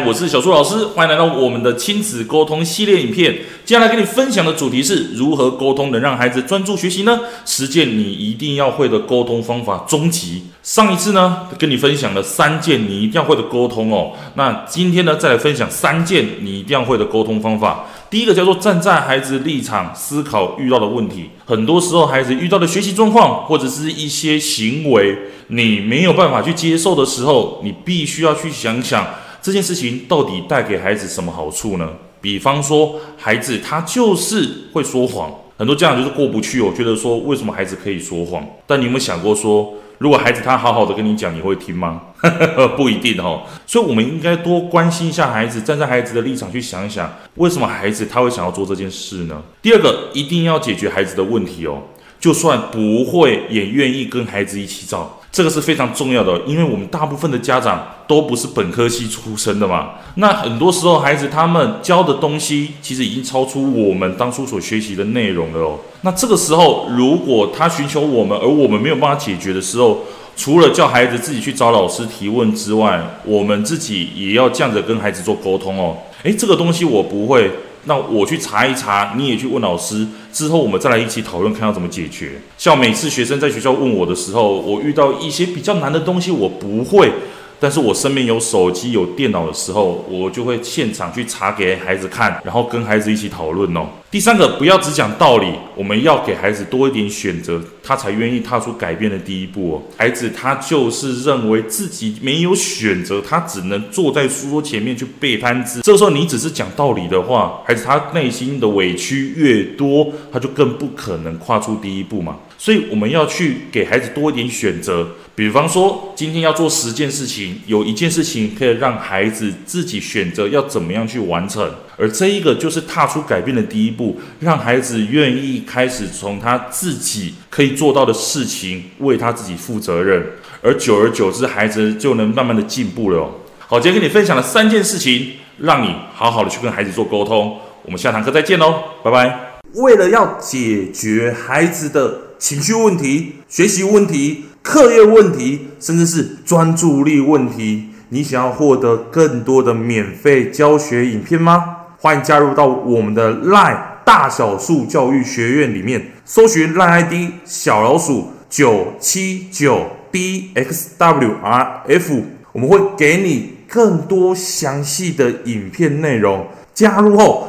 嗨，我是小树老师，欢迎来到我们的亲子沟通系列影片。接下来跟你分享的主题是如何沟通能让孩子专注学习呢？实践你一定要会的沟通方法终极。上一次呢，跟你分享了3件你一定要会的沟通哦。那今天呢，再来分享3件你一定要会的沟通方法。第一个叫做站在孩子立场思考遇到的问题。很多时候孩子遇到的学习状况或者是一些行为，你没有办法去接受的时候，你必须要去想想这件事情到底带给孩子什么好处呢？比方说孩子他就是会说谎，很多家长就是过不去，我觉得说为什么孩子可以说谎？但你有没有想过说，如果孩子他好好的跟你讲，你会听吗？不一定哦。所以我们应该多关心一下孩子，站在孩子的立场去想一想，为什么孩子他会想要做这件事呢？第二个，一定要解决孩子的问题哦，就算不会，也愿意跟孩子一起找。这个是非常重要的，因为我们大部分的家长都不是本科系出身的嘛。那很多时候孩子他们教的东西，其实已经超出我们当初所学习的内容了哦。那这个时候，如果他寻求我们，而我们没有办法解决的时候，除了叫孩子自己去找老师提问之外，我们自己也要这样子跟孩子做沟通哦。这个东西我不会，那我去查一查，你也去问老师，之后我们再来一起讨论，看要怎么解决。像每次学生在学校问我的时候，我遇到一些比较难的东西我不会，但是我身边有手机有电脑的时候，我就会现场去查给孩子看，然后跟孩子一起讨论哦。第三个，不要只讲道理，我们要给孩子多一点选择，他才愿意踏出改变的第一步哦。孩子他就是认为自己没有选择，他只能坐在书桌前面去背单词。这个时候你只是讲道理的话，孩子他内心的委屈越多，他就更不可能跨出第一步嘛。所以我们要去给孩子多一点选择，比方说今天要做10件事情，有1件事情可以让孩子自己选择要怎么样去完成。而这一个就是踏出改变的第一步，让孩子愿意开始从他自己可以做到的事情为他自己负责任，而久而久之，孩子就能慢慢的进步了哦。好，今天跟你分享了3件事情，让你好好的去跟孩子做沟通。我们下堂课再见喽，拜拜。为了要解决孩子的情绪问题、学习问题、课业问题，甚至是专注力问题，你想要获得更多的免费教学影片吗？欢迎加入到我们的 LINE 大小树教育学院里面，搜寻 LINEID 小老鼠 979DXWRF， 我们会给你更多详细的影片内容。加入后